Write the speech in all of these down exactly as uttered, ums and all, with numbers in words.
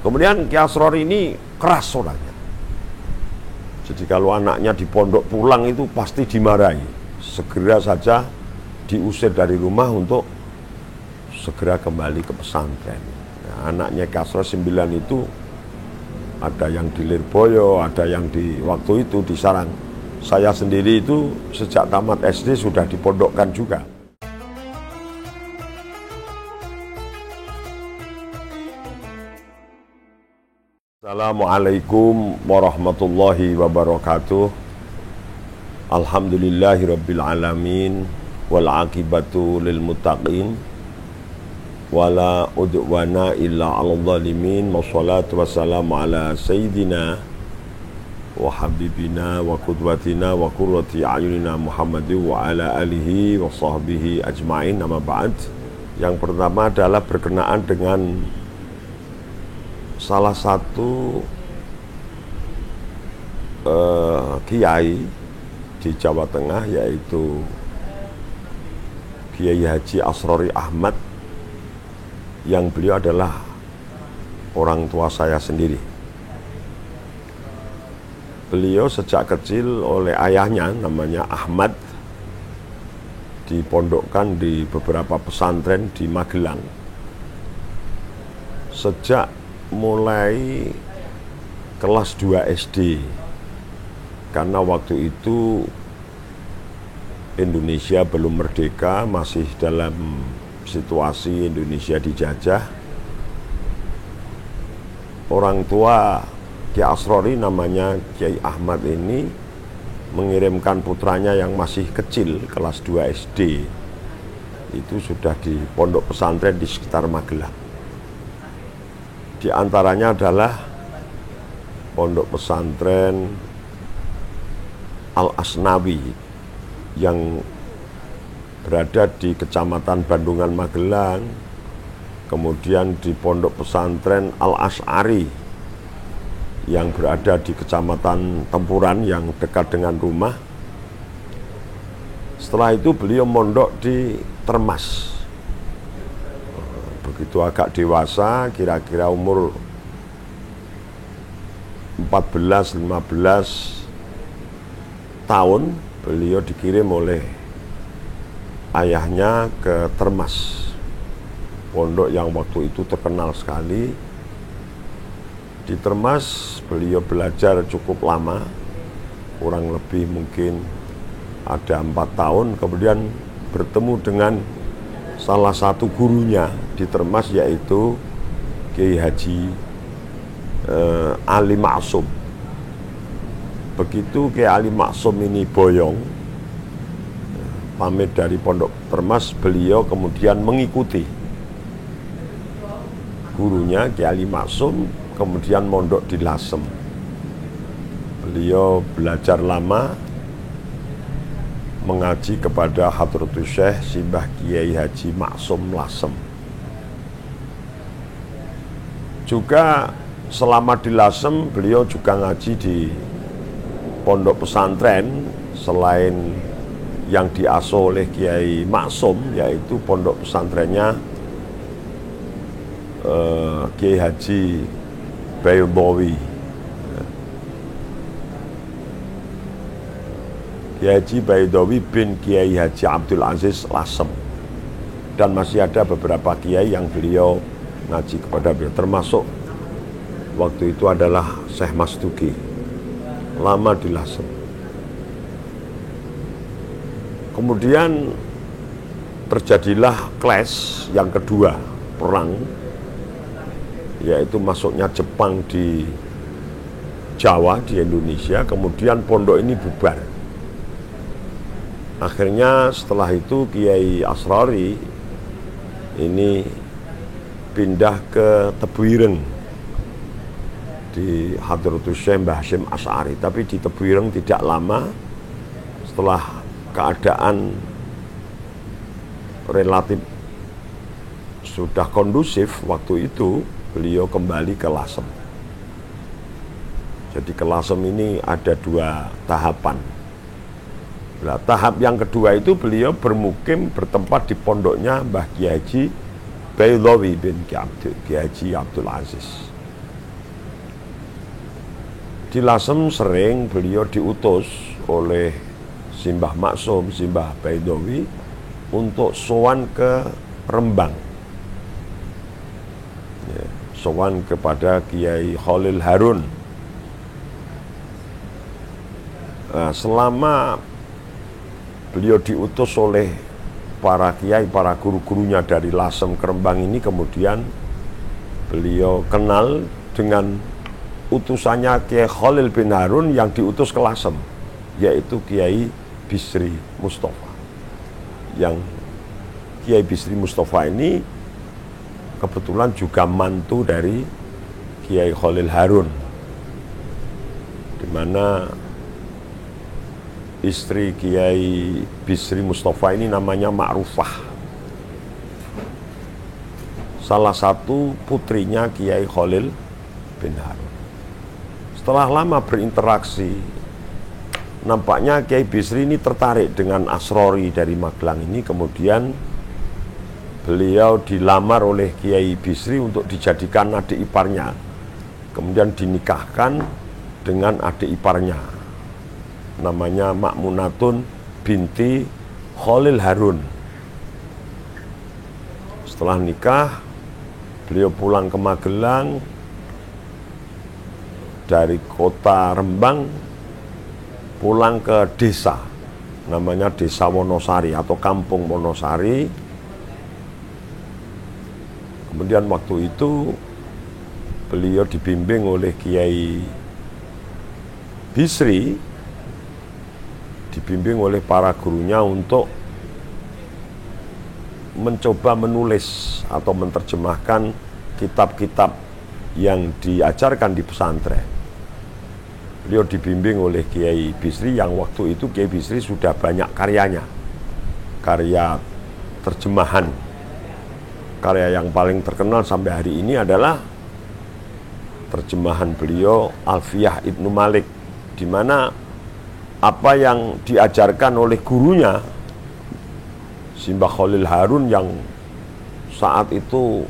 Kemudian Kiai Asrori ini keras orangnya. Jadi kalau anaknya di pondok pulang itu pasti dimarahi. Segera saja diusir dari rumah untuk segera kembali ke pesantren. Nah, anaknya Kiai Asrori sembilan itu ada yang di Lirboyo, ada yang di waktu itu di Sarang. Saya sendiri itu sejak tamat S D sudah dipondokkan juga. Assalamualaikum warahmatullahi wabarakatuh. Alhamdulillahirrabbilalamin. Wal'aqibatu lilmuttaqin. Wala udwana illa al-zalimin. Wassalatu wassalamu ala sayyidina wa habibina wa qudwatina wa qurrati a'yunina Muhammadin wa ala alihi wa sahbihi ajma'in. Amma ba'd. Yang pertama adalah berkenaan dengan salah satu uh, kiai di Jawa Tengah, yaitu Kiai Haji Asrori Ahmad, yang beliau adalah orang tua saya sendiri. Beliau sejak kecil oleh ayahnya, namanya Ahmad, dipondokkan di beberapa pesantren di Magelang. Sejak mulai kelas dua S D, karena waktu itu Indonesia belum merdeka, masih dalam situasi Indonesia dijajah. Orang tua Kiai Asrori, namanya Kiai Ahmad ini, mengirimkan putranya yang masih kecil, kelas dua S D, itu sudah di pondok pesantren di sekitar Magelang. Di antaranya adalah Pondok Pesantren Al-Asnawi yang berada di Kecamatan Bandungan Magelang, kemudian di Pondok Pesantren Al-As'ari yang berada di Kecamatan Tempuran yang dekat dengan rumah. Setelah itu beliau mondok di Termas. Begitu agak dewasa, kira-kira umur empat belas lima belas tahun, beliau dikirim oleh ayahnya ke Termas, pondok yang waktu itu terkenal sekali. Di Termas beliau belajar cukup lama, kurang lebih mungkin ada empat tahun, kemudian bertemu dengan salah satu gurunya di Termas, yaitu Kiai Haji eh, Ali Ma'asum. Begitu Kiai Ali Ma'asum ini boyong, pamit dari Pondok Termas, beliau kemudian mengikuti gurunya Kiai Ali Ma'asum, kemudian mondok di Lasem. Beliau belajar lama, mengaji kepada Hadrotusyembah Simbah Kiai Haji Maksum Lasem. Juga selama di Lasem beliau juga ngaji di pondok pesantren selain yang diasuh oleh Kiai Maksum, yaitu pondok pesantrennya eh, Kiai Haji Baidowi. Kiai Haji Baidowi bin Kiai Haji Abdul Aziz Lasem. Dan masih ada beberapa kiai yang beliau ngaji kepada beliau, termasuk waktu itu adalah Syekh Mastuki. Lama di Lasem. Kemudian terjadilah clash yang kedua, perang, yaitu masuknya Jepang di Jawa, di Indonesia. Kemudian pondok ini bubar. Akhirnya setelah itu Kiai Asrori ini pindah ke Tebuireng di Hadrotusyembah Hasyim Asy'ari. Tapi di Tebuireng tidak lama, setelah keadaan relatif sudah kondusif waktu itu, beliau kembali ke Lasem. Jadi ke Lasem ini ada dua tahapan. Nah, tahap yang kedua itu beliau bermukim, bertempat di pondoknya Mbah Kiai Haji Baidowi bin Kiai Haji Abdul Aziz. Di Lasem sering beliau diutus oleh Simbah Maksum, Simbah Baidowi untuk sowan ke Rembang, ya, sowan kepada Kiai Kholil Harun. Nah, selama beliau diutus oleh para kiai, para guru-gurunya dari Lasem ke Rembang ini, kemudian beliau kenal dengan utusannya Kiai Kholil bin Harun yang diutus ke Lasem, yaitu Kiai Bisri Mustafa. Yang Kiai Bisri Mustafa ini kebetulan juga mantu dari Kiai Kholil Harun, di mana istri Kiai Bisri Mustafa ini namanya Ma'rufah, salah satu putrinya Kiai Kholil bin Harun. Setelah lama berinteraksi, nampaknya Kiai Bisri ini tertarik dengan Asrori dari Magelang ini. Kemudian beliau dilamar oleh Kiai Bisri untuk dijadikan adik iparnya, kemudian dinikahkan dengan adik iparnya, namanya Makmunatun binti Kholil Harun. Setelah nikah, beliau pulang ke Magelang dari kota Rembang, pulang ke desa, namanya Desa Wonosari atau Kampung Wonosari. Kemudian waktu itu beliau dibimbing oleh Kiai Bisri, dibimbing oleh para gurunya untuk mencoba menulis atau menerjemahkan kitab-kitab yang diajarkan di pesantren. Beliau dibimbing oleh Kiai Bisri, yang waktu itu Kiai Bisri sudah banyak karyanya, karya terjemahan. Karya yang paling terkenal sampai hari ini adalah terjemahan beliau Alfiyah Ibnu Malik, di mana apa yang diajarkan oleh gurunya Simbah Kholil Harun, yang saat itu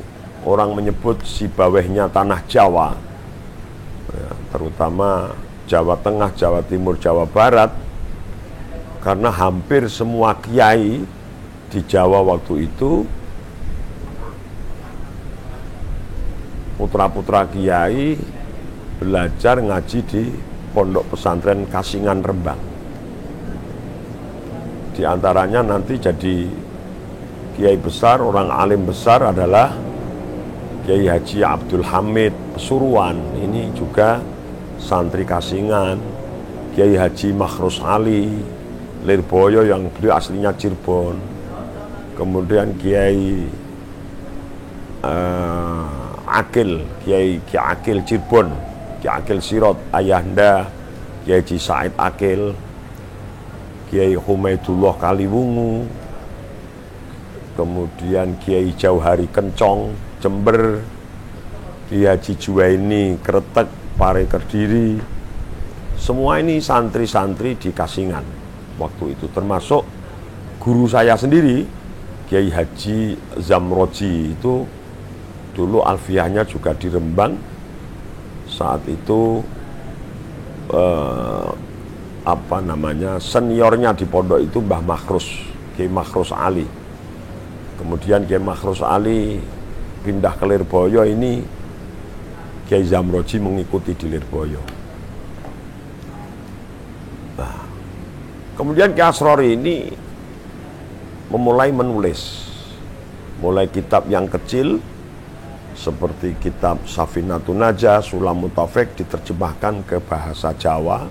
orang menyebut si bawehnya tanah Jawa, ya, terutama Jawa Tengah, Jawa Timur, Jawa Barat, karena hampir semua kiai di Jawa waktu itu putra-putra kiai belajar ngaji di Pondok Pesantren Kasingan Rembang. Di antaranya nanti jadi kiai besar, orang alim besar adalah Kiai Haji Abdul Suruan, ini juga santri Kasingan. Kiai Haji Makhrus Ali Lirboyo, yang beliau aslinya Cirebon. Kemudian Kiai uh, Akil, Kiai Kiai Akil Cirebon, Kiai Akil Sirot Ayahanda, Kiai Haji Said Akil, Kiai Humaidullah Kaliwungu, kemudian Kiai Jauhari Kencong Jember, Kiai Haji Juwaini Kretek Pare Kediri. Semua ini santri-santri di Kasingan waktu itu, termasuk guru saya sendiri Kiai Haji Zamroji. Itu dulu alfiahnya juga di Rembang. Saat itu eh, apa namanya seniornya di pondok itu Mbah Makhrus, Kiai Makhrus Ali. Kemudian Kiai Makhrus Ali pindah ke Lirboyo, ini Kiai Zamroji mengikuti di Lirboyo. Nah, kemudian Kiai Asrori ini memulai menulis, mulai kitab yang kecil seperti kitab Safinatun Najah, Sulam Mutafek, diterjemahkan ke bahasa Jawa,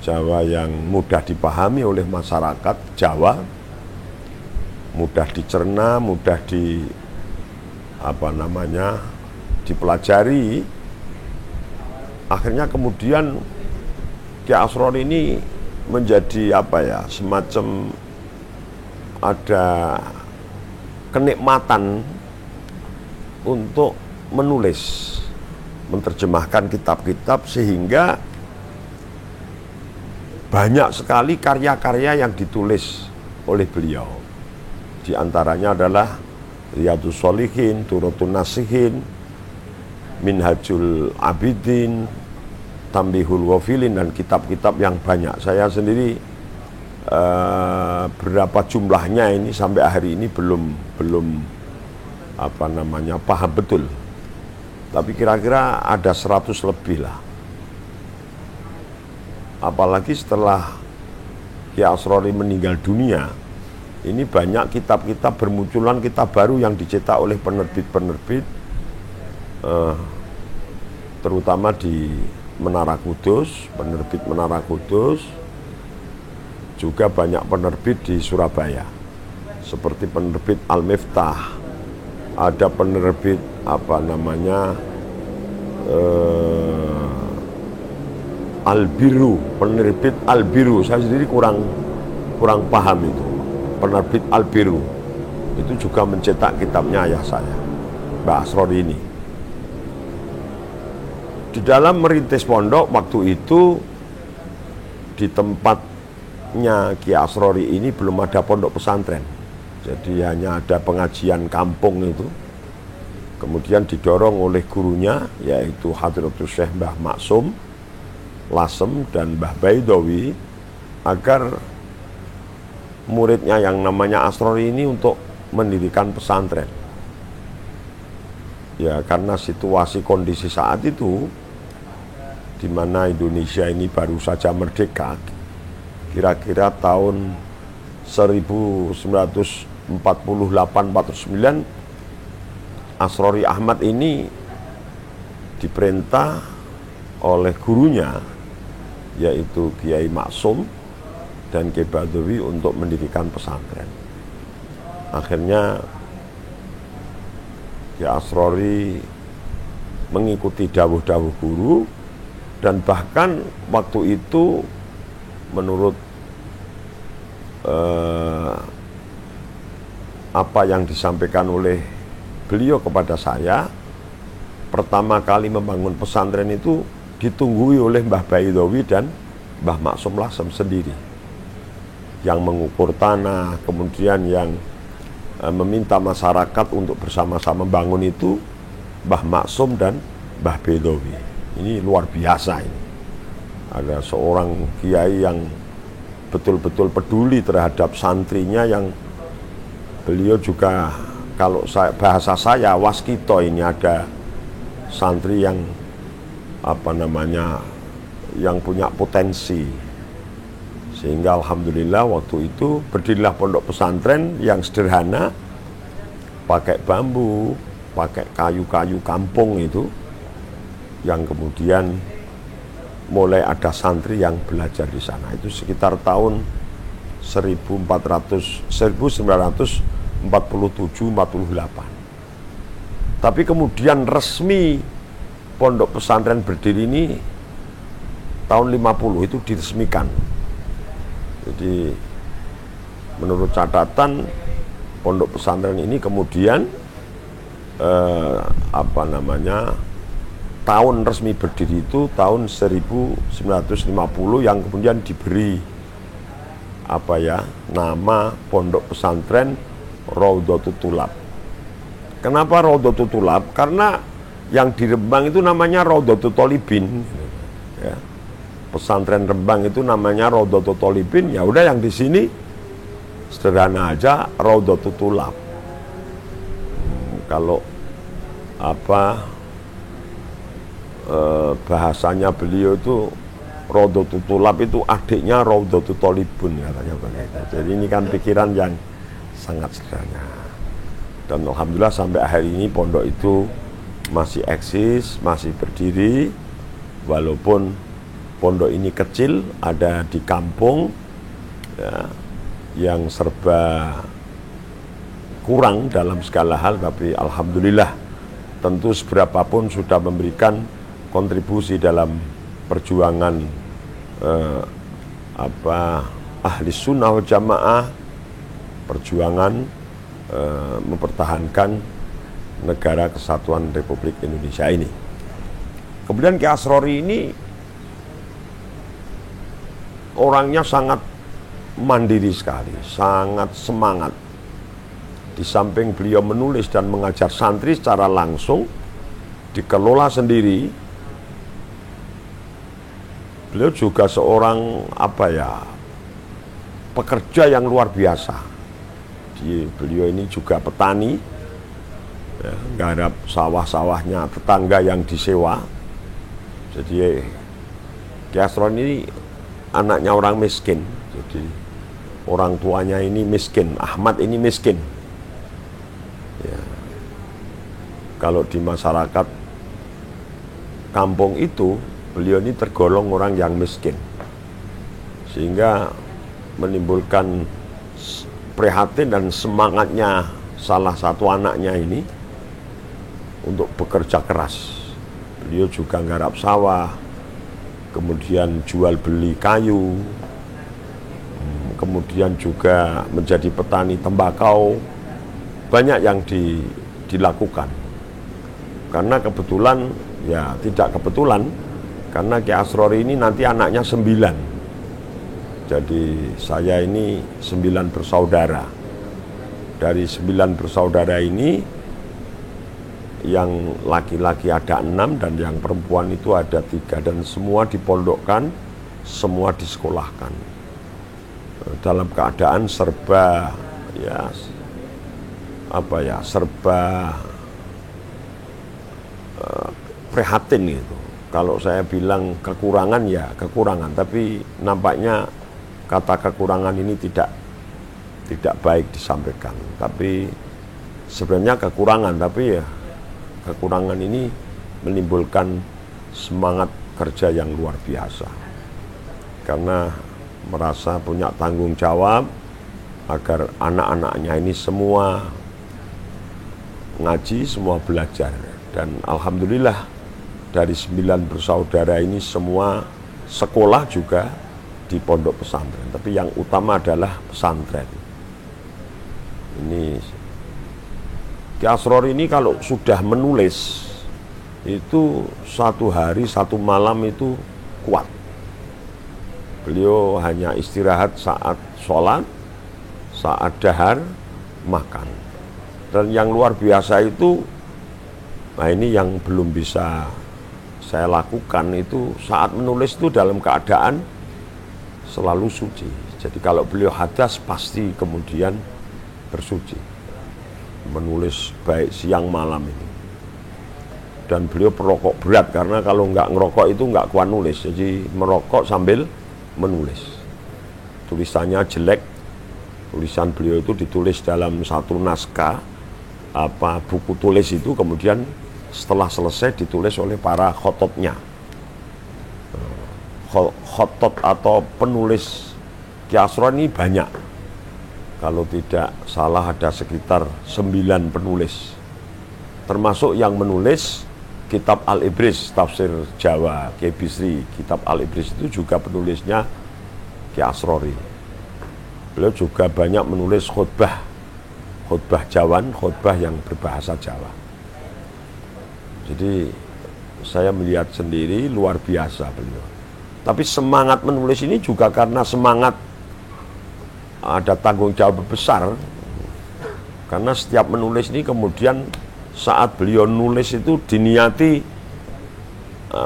Jawa yang mudah dipahami oleh masyarakat Jawa, mudah dicerna, mudah di apa namanya dipelajari. Akhirnya kemudian Kiai Asrori ini menjadi apa ya semacam ada kenikmatan untuk menulis, menerjemahkan kitab-kitab, sehingga banyak sekali karya-karya yang ditulis oleh beliau. Di antaranya adalah Riyadhus Shalihin, Thurratun Nasihin, Minhajul Abidin, Tambihul Wafilin dan kitab-kitab yang banyak. Saya sendiri uh, berapa jumlahnya ini sampai hari ini belum belum apa namanya paham betul. Tapi kira-kira ada seratus lebih lah. Apalagi setelah Kiai Asrori meninggal dunia, ini banyak kitab-kitab bermunculan, kitab baru yang dicetak oleh penerbit-penerbit, eh, terutama di Menara Kudus, penerbit Menara Kudus, juga banyak penerbit di Surabaya, seperti penerbit Al-Miftah, ada penerbit apa namanya eh, Al-Biru, penerbit Al-Biru. Saya sendiri kurang kurang paham itu. Penerbit Al-Biru itu juga mencetak kitabnya ayah saya, Mbak Asrori ini. Di dalam merintis pondok waktu itu, di tempatnya Kiai Asrori ini belum ada pondok pesantren. Jadi hanya ada pengajian kampung itu. Kemudian didorong oleh gurunya, yaitu Hadrotussyaikh Maksum, Lasem, dan Mbah Baidowi, agar muridnya yang namanya Asrori ini untuk mendirikan pesantren. Ya, karena situasi kondisi saat itu, di mana Indonesia ini baru saja merdeka, kira-kira tahun seribu sembilan ratus empat puluh delapan sampai empat puluh sembilan, Asrori Ahmad ini diperintah oleh gurunya, yaitu Kiai Maksum dan Kiai Baidowi, untuk mendirikan pesantren. Akhirnya Kiai Asrori mengikuti dawuh-dawuh guru, dan bahkan waktu itu menurut eh, apa yang disampaikan oleh beliau kepada saya, pertama kali membangun pesantren itu ditunggui oleh Mbah Baidowi dan Mbah Maksum Lasem sendiri, yang mengukur tanah, kemudian yang e, meminta masyarakat untuk bersama-sama bangun itu Mbah Maksum dan Mbah Baidowi. Ini luar biasa ini. Ada seorang kiai yang betul-betul peduli terhadap santrinya, yang beliau juga, kalau saya, bahasa saya, waskito. Ini ada santri yang apa namanya yang punya potensi. Sehingga alhamdulillah waktu itu berdirilah pondok pesantren yang sederhana, pakai bambu, pakai kayu-kayu kampung itu, yang kemudian mulai ada santri yang belajar di sana. Itu sekitar tahun seribu sembilan ratus empat puluh tujuh sampai empat puluh delapan. Tapi kemudian resmi pondok pesantren berdiri ini tahun lima puluh itu diresmikan. Jadi menurut catatan pondok pesantren ini kemudian eh, apa namanya tahun resmi berdiri itu tahun seribu sembilan ratus lima puluh, yang kemudian diberi apa ya nama pondok pesantren Raudhatut Thalibin. Kenapa Raudhatut Thalibin? Karena yang di Rembang itu namanya Raudhatut Thalibin. Ya. Pesantren Rembang itu namanya Raudhatut Thalibin, ya udah yang di sini sederhana aja Raudhatut Thalibin. Hmm, kalau apa eh, bahasanya beliau itu Raudhatut Thalibin itu adiknya Raudhatut Thalibin katanya begitu. Jadi ini kan pikiran yang sangat sederhana. Dan alhamdulillah sampai hari ini pondok itu masih eksis, masih berdiri, walaupun pondok ini kecil, ada di kampung ya, yang serba kurang dalam segala hal, tapi alhamdulillah tentu seberapapun sudah memberikan kontribusi dalam perjuangan eh, apa ahli sunnah wal jamaah, perjuangan eh, mempertahankan negara kesatuan Republik Indonesia ini. Kemudian Kiai Asrori ini orangnya sangat mandiri sekali, sangat semangat. Di samping beliau menulis dan mengajar santri secara langsung, dikelola sendiri, Beliau juga seorang apa ya pekerja yang luar biasa. Jadi, beliau ini juga petani, ya, garap sawah-sawahnya tetangga yang disewa. Jadi Kiai Asrori ini anaknya orang miskin. Jadi orang tuanya ini miskin, Ahmad ini miskin. Ya. Kalau di masyarakat kampung itu, beliau ini tergolong orang yang miskin, sehingga menimbulkan prihatin dan semangatnya salah satu anaknya ini untuk bekerja keras. Beliau juga garap sawah, kemudian jual beli kayu, kemudian juga menjadi petani tembakau. Banyak yang di, dilakukan. Karena kebetulan, ya tidak kebetulan, karena Kiai Asrori ini nanti anaknya sembilan. Jadi saya ini sembilan bersaudara. Dari sembilan bersaudara ini, yang laki-laki ada enam dan yang perempuan itu ada tiga. Dan semua dipondokkan, semua disekolahkan. Dalam keadaan serba, ya, apa ya serba uh, prihatin gitu. Kalau saya bilang kekurangan, ya kekurangan, tapi nampaknya kata kekurangan ini tidak tidak baik disampaikan. Tapi sebenarnya kekurangan, tapi ya kekurangan ini menimbulkan semangat kerja yang luar biasa, karena merasa punya tanggung jawab agar anak-anaknya ini semua ngaji, semua belajar. Dan alhamdulillah dari sembilan bersaudara ini semua sekolah juga di pondok pesantren, tapi yang utama adalah pesantren. Ini Kiai Asrori ini kalau sudah menulis itu satu hari satu malam itu kuat. Beliau hanya istirahat saat sholat, saat dahar, makan. Dan yang luar biasa itu, nah ini yang belum bisa saya lakukan, itu saat menulis itu dalam keadaan selalu suci. Jadi kalau beliau hadas pasti kemudian bersuci. Menulis baik siang malam ini. Dan beliau perokok berat, karena kalau nggak ngerokok itu nggak kuat nulis. Jadi merokok sambil menulis. Tulisannya jelek. Tulisan beliau itu ditulis dalam satu naskah, apa buku tulis itu, kemudian setelah selesai ditulis oleh para khototnya. Khotot atau penulis Kiai Asrori ini banyak. Kalau tidak salah ada sekitar sembilan penulis. Termasuk yang menulis Kitab Al-Ibriz, tafsir Jawa, Kiai Bisri, Kitab Al-Ibriz itu juga penulisnya Kiai Asrori. Beliau juga banyak menulis khutbah, khutbah Jawan, khutbah yang berbahasa Jawa. Jadi saya melihat sendiri luar biasa beliau. Tapi semangat menulis ini juga karena semangat ada tanggung jawab besar. Karena setiap menulis ini kemudian saat beliau nulis itu diniati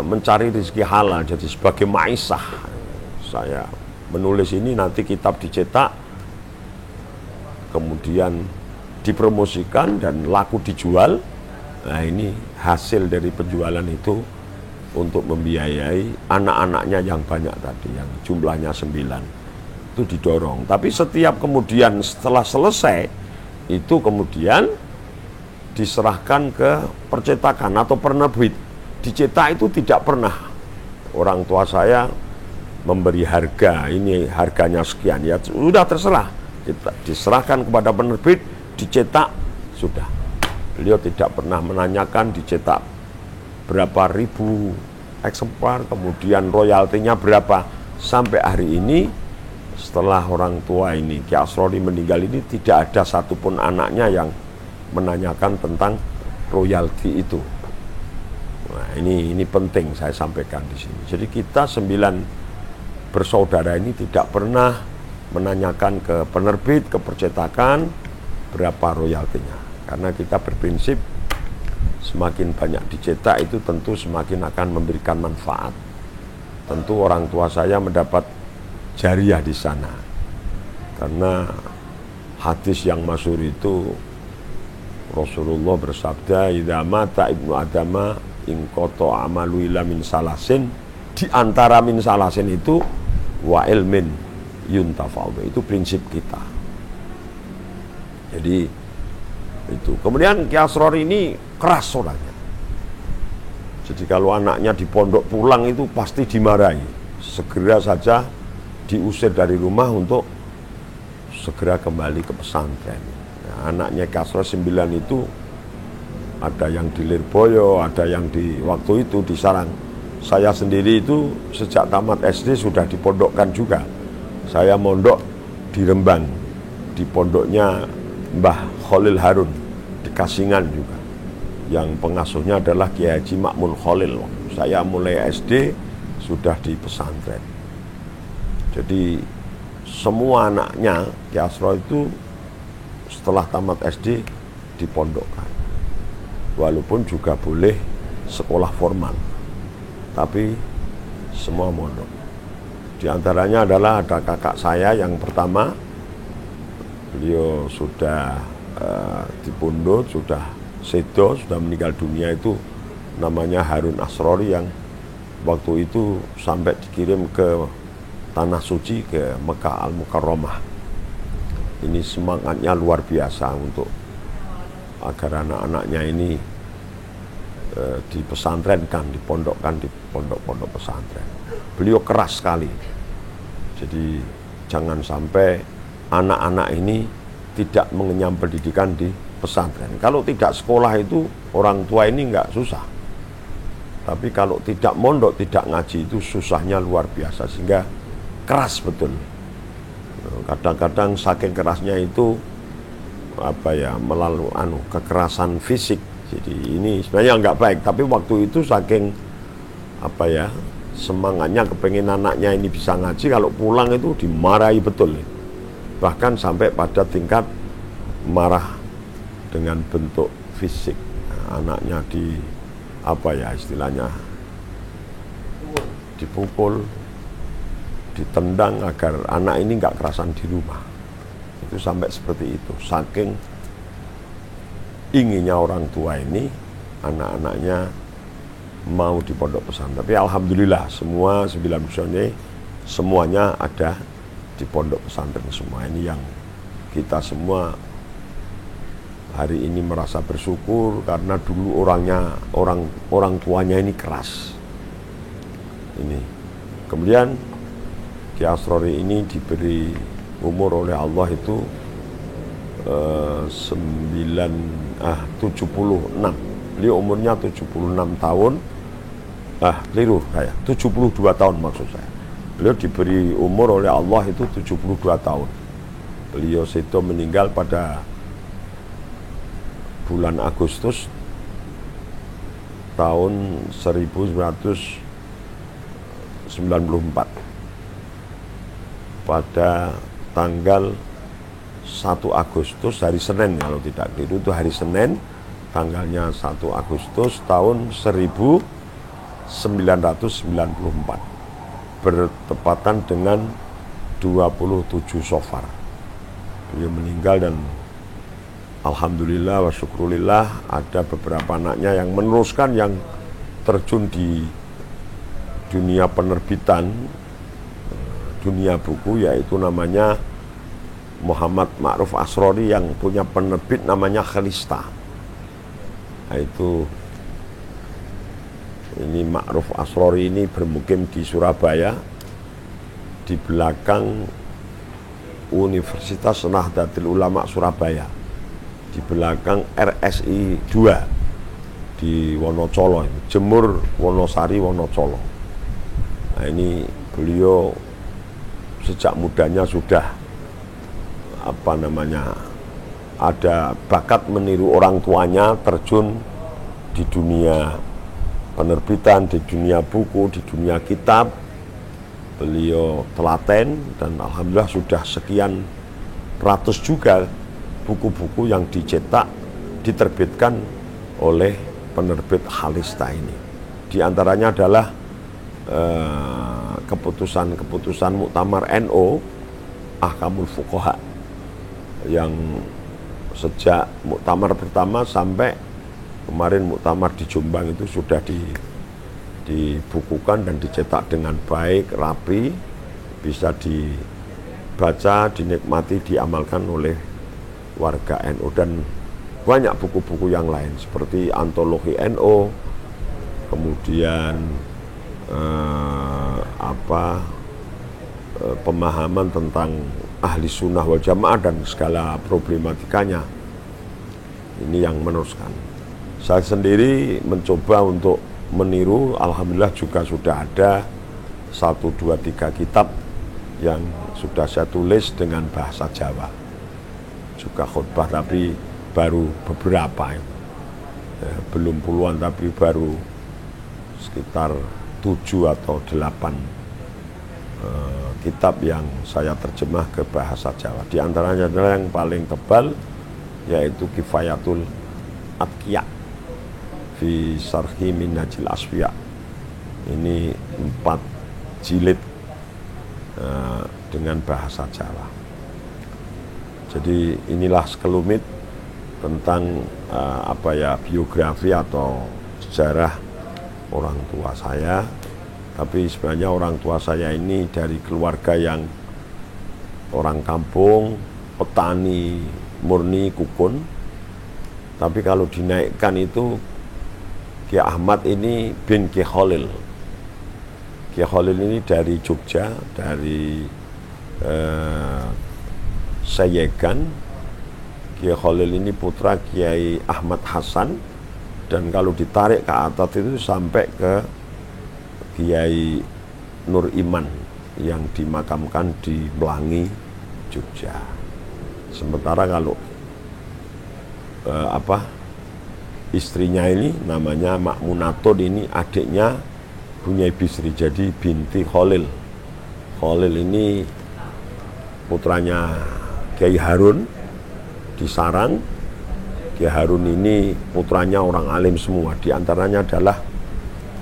mencari rezeki halal. Jadi sebagai maisah saya menulis ini, nanti kitab dicetak, kemudian dipromosikan dan laku dijual. Nah ini hasil dari penjualan itu untuk membiayai anak-anaknya yang banyak tadi, yang jumlahnya sembilan, itu didorong. Tapi setiap kemudian setelah selesai, itu kemudian diserahkan ke percetakan atau penerbit. Dicetak itu tidak pernah. Orang tua saya memberi harga, ini harganya sekian, ya sudah terserah, diserahkan kepada penerbit, dicetak, sudah. Beliau tidak pernah menanyakan dicetak berapa ribu eksemplar, kemudian royaltinya berapa. Sampai hari ini setelah orang tua ini, Kiai Asrori meninggal ini, tidak ada satupun anaknya yang menanyakan tentang royalti itu. Nah ini, ini penting saya sampaikan di sini. Jadi kita sembilan bersaudara ini tidak pernah menanyakan ke penerbit, ke percetakan berapa royaltinya, karena kita berprinsip semakin banyak dicetak itu tentu semakin akan memberikan manfaat tentu orang tua saya mendapat jariah di sana. Karena hadis yang masyhur itu Rasulullah bersabda, "Idza mata ibnu adama in qata amalu ila min salasin." Di antara min salasin itu wa ilmin yuntafa'u. Itu prinsip kita. Jadi itu. Kemudian Kiai Asrori ini keras orangnya. Jadi kalau anaknya di pondok pulang itu pasti dimarahi. Segera saja diusir dari rumah untuk segera kembali ke pesantren. Nah, anaknya Kiai Asrori sembilan itu ada yang di Lirboyo, ada yang di waktu itu di Sarang. Saya sendiri itu sejak tamat S D sudah dipondokkan juga. Saya mondok di Rembang, di pondoknya Mbah Kholil Harun di Kasingan juga. Yang pengasuhnya adalah Kiai Haji Makmun Kholil. Saya mulai S D sudah di pesantren. Jadi semua anaknya Kiai Asrori itu setelah tamat S D dipondokkan. Walaupun juga boleh sekolah formal, tapi semua mondok. Di antaranya adalah ada kakak saya yang pertama, beliau sudah uh, dipundut, sudah sedo, sudah meninggal dunia, itu namanya Harun Asrori, yang waktu itu sampai dikirim ke Tanah Suci, ke Mekah Al-Mukarramah. Ini semangatnya luar biasa untuk agar anak-anaknya ini eh, dipesantrenkan, dipondokkan di pondok-pondok pesantren. Beliau keras sekali. Jadi jangan sampai anak-anak ini tidak mengenyam pendidikan di pesantren. Kalau tidak sekolah itu orang tua ini enggak susah, tapi kalau tidak mondok, tidak ngaji itu susahnya luar biasa. Sehingga keras betul. Kadang-kadang saking kerasnya itu apa ya, melalui anu kekerasan fisik. Jadi ini sebenarnya enggak baik, tapi waktu itu saking apa ya, semangatnya kepengen anaknya ini bisa ngaji, kalau pulang itu dimarahi betul. Bahkan sampai pada tingkat marah dengan bentuk fisik. Nah, anaknya di apa ya istilahnya, dipukul, ditendang agar anak ini nggak kerasan di rumah. Itu sampai seperti itu, saking inginnya orang tua ini anak-anaknya mau di pondok pesantren. Tapi alhamdulillah semua sembilan busannya semuanya ada di pondok pesantren semua. Ini yang kita semua hari ini merasa bersyukur, karena dulu orangnya orang orang tuanya ini keras. Ini kemudian Kiai Asrori ini diberi umur oleh Allah itu eh, sembilan ah tujuh puluh enam. Beliau umurnya tujuh puluh enam tahun. Ah, keliru saya. tujuh puluh dua tahun maksud saya. Beliau diberi umur oleh Allah itu tujuh puluh dua tahun. Beliau itu meninggal pada bulan Agustus tahun seribu sembilan ratus sembilan puluh empat pada tanggal satu Agustus, hari Senin kalau tidak keliru, itu hari Senin, tanggalnya satu Agustus tahun seribu sembilan ratus sembilan puluh empat, bertepatan dengan dua puluh tujuh Sofar. Beliau meninggal dan alhamdulillah wa syukrulillah ada beberapa anaknya yang meneruskan, yang terjun di dunia penerbitan, dunia buku, yaitu namanya Muhammad Ma'ruf Asrori yang punya penerbit namanya Khelista. Itu ini Ma'ruf Asrori ini bermukim di Surabaya di belakang Universitas Nahdlatul Ulama Surabaya, di belakang R S I dua di Wonocolo, Jemur Wonosari Wonocolo. Nah, ini beliau sejak mudanya sudah apa namanya ada bakat meniru orang tuanya, terjun di dunia penerbitan, di dunia buku, di dunia kitab. Beliau telaten dan alhamdulillah sudah sekian ratus juga buku-buku yang dicetak, diterbitkan oleh penerbit Khelista ini. Di antaranya adalah eh, keputusan-keputusan Muktamar N U, Ahkamul Fuqaha, yang sejak Muktamar pertama sampai kemarin Muktamar di Jombang itu sudah di, dibukukan dan dicetak dengan baik, rapi, bisa dibaca, dinikmati, diamalkan oleh warga N U. Dan banyak buku-buku yang lain seperti antologi N U, kemudian eh, apa eh, pemahaman tentang ahli sunnah wal jamaah dan segala problematikanya. Ini yang meneruskan. Saya sendiri mencoba untuk meniru, alhamdulillah juga sudah ada satu, dua, tiga kitab yang sudah saya tulis dengan bahasa Jawa. Juga khutbah, tapi baru beberapa. Ya, belum puluhan, tapi baru sekitar tujuh atau delapan eh, kitab yang saya terjemah ke bahasa Jawa. Di antaranya adalah yang paling tebal, yaitu Kifayatul Adkiya fi Sarhi Minhajil Asfiya. Ini empat jilid uh, dengan bahasa Jawa. Jadi inilah sekelumit tentang uh, apa ya biografi atau sejarah orang tua saya. Tapi sebenarnya orang tua saya ini dari keluarga yang orang kampung, petani murni kukun. Tapi kalau dinaikkan itu Kiai Ahmad ini bin Kiai Kholil. Kiai Kholil ini dari Jogja, dari eh, Sayegan. Kiai Kholil ini putra Kiai Ahmad Hasan, dan kalau ditarik ke atas itu sampai ke Kiai Nur Iman yang dimakamkan di Blangi, Jogja. Sementara kalau eh, apa? istrinya ini namanya Makmunatun, ini adiknya Kiai Bisri, jadi binti Kholil. Kholil ini putranya Kiai Harun di Sarang. Kiai Harun ini putranya orang alim semua, di antaranya adalah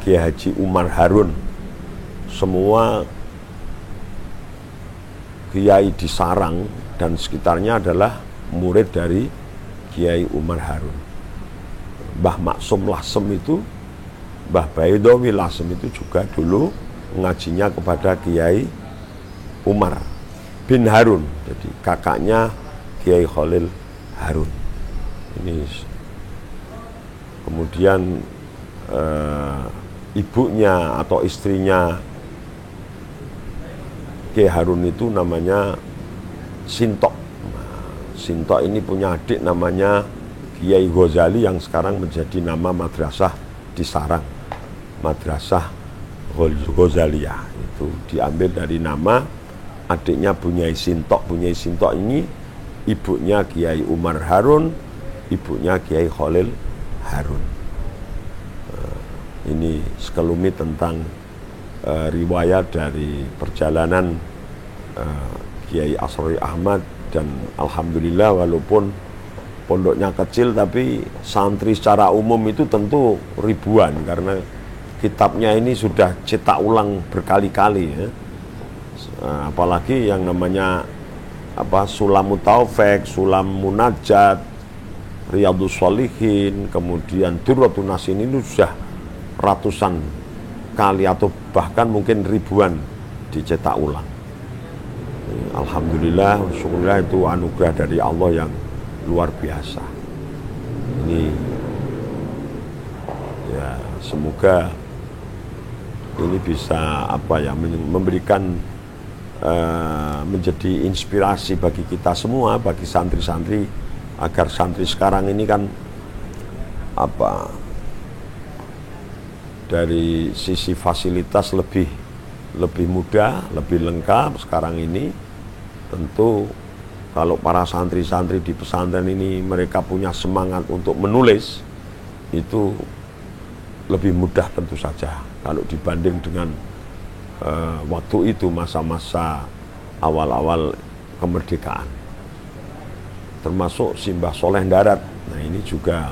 Kiai Haji Umar Harun. Semua kiai di Sarang dan sekitarnya adalah murid dari Kiai Umar Harun. Mbah Maksum Lasem itu, Mbah Baidowi Lasem itu juga dulu ngajinya kepada Kiai Umar bin Harun, jadi kakaknya Kiai Kholil Harun. Ini kemudian e, ibunya atau istrinya Kiai Harun itu namanya Sintok. Nah, Sintok ini punya adik namanya Kiai Ghazali yang sekarang menjadi nama madrasah di Sarang, Madrasah Ghazaliyah. Itu diambil dari nama adiknya Bunyai Sintok. Bunyai Sintok ini ibunya Kiai Umar Harun, ibunya Kiai Kholil Harun. Ini sekelumit tentang uh, riwayat dari perjalanan uh, Kiai Asrori Ahmad. Dan alhamdulillah walaupun pondoknya kecil, tapi santri secara umum itu tentu ribuan, karena kitabnya ini sudah cetak ulang berkali-kali ya. Apalagi yang namanya apa Sulamut Taufik, Sulam Munajat, Riyadhus Shalihin, kemudian Durratun Nasin, ini sudah ratusan kali atau bahkan mungkin ribuan dicetak ulang. Alhamdulillah, syukurlah itu anugerah dari Allah yang luar biasa. Ini ya semoga ini bisa apa ya memberikan uh, menjadi inspirasi bagi kita semua, bagi santri-santri, agar santri sekarang ini kan apa dari sisi fasilitas lebih lebih mudah, lebih lengkap sekarang ini. Tentu kalau para santri-santri di pesantren ini mereka punya semangat untuk menulis, itu lebih mudah tentu saja kalau dibanding dengan uh, waktu itu, masa-masa awal-awal kemerdekaan. Termasuk Simbah Soleh Darat. Nah, ini juga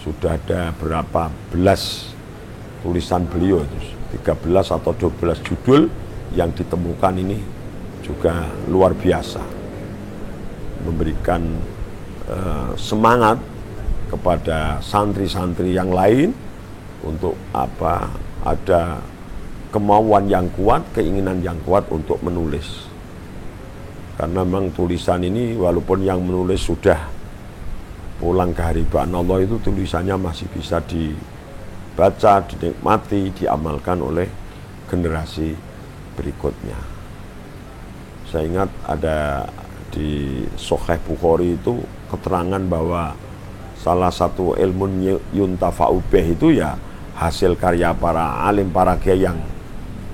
sudah ada berapa belas tulisan beliau, tiga belas atau dua belas judul yang ditemukan ini juga luar biasa, memberikan eh, semangat kepada santri-santri yang lain untuk apa ada kemauan yang kuat, keinginan yang kuat untuk menulis. Karena memang tulisan ini walaupun yang menulis sudah pulang ke haribaan Allah, itu tulisannya masih bisa dibaca, dinikmati, diamalkan oleh generasi berikutnya. Saya ingat ada di Sahih Bukhari itu keterangan bahwa salah satu ilmu yuntafa'u bih itu ya hasil karya para alim, para kiai yang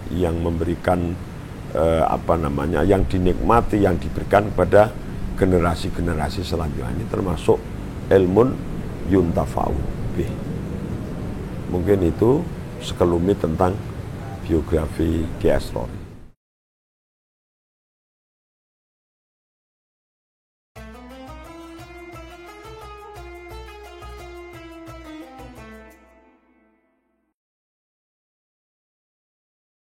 yang memberikan eh, apa namanya yang dinikmati, yang diberikan kepada generasi-generasi selanjutnya. Ini termasuk ilmun yuntafa'u bih. Mungkin itu sekelumit tentang biografi Kiai Asrori.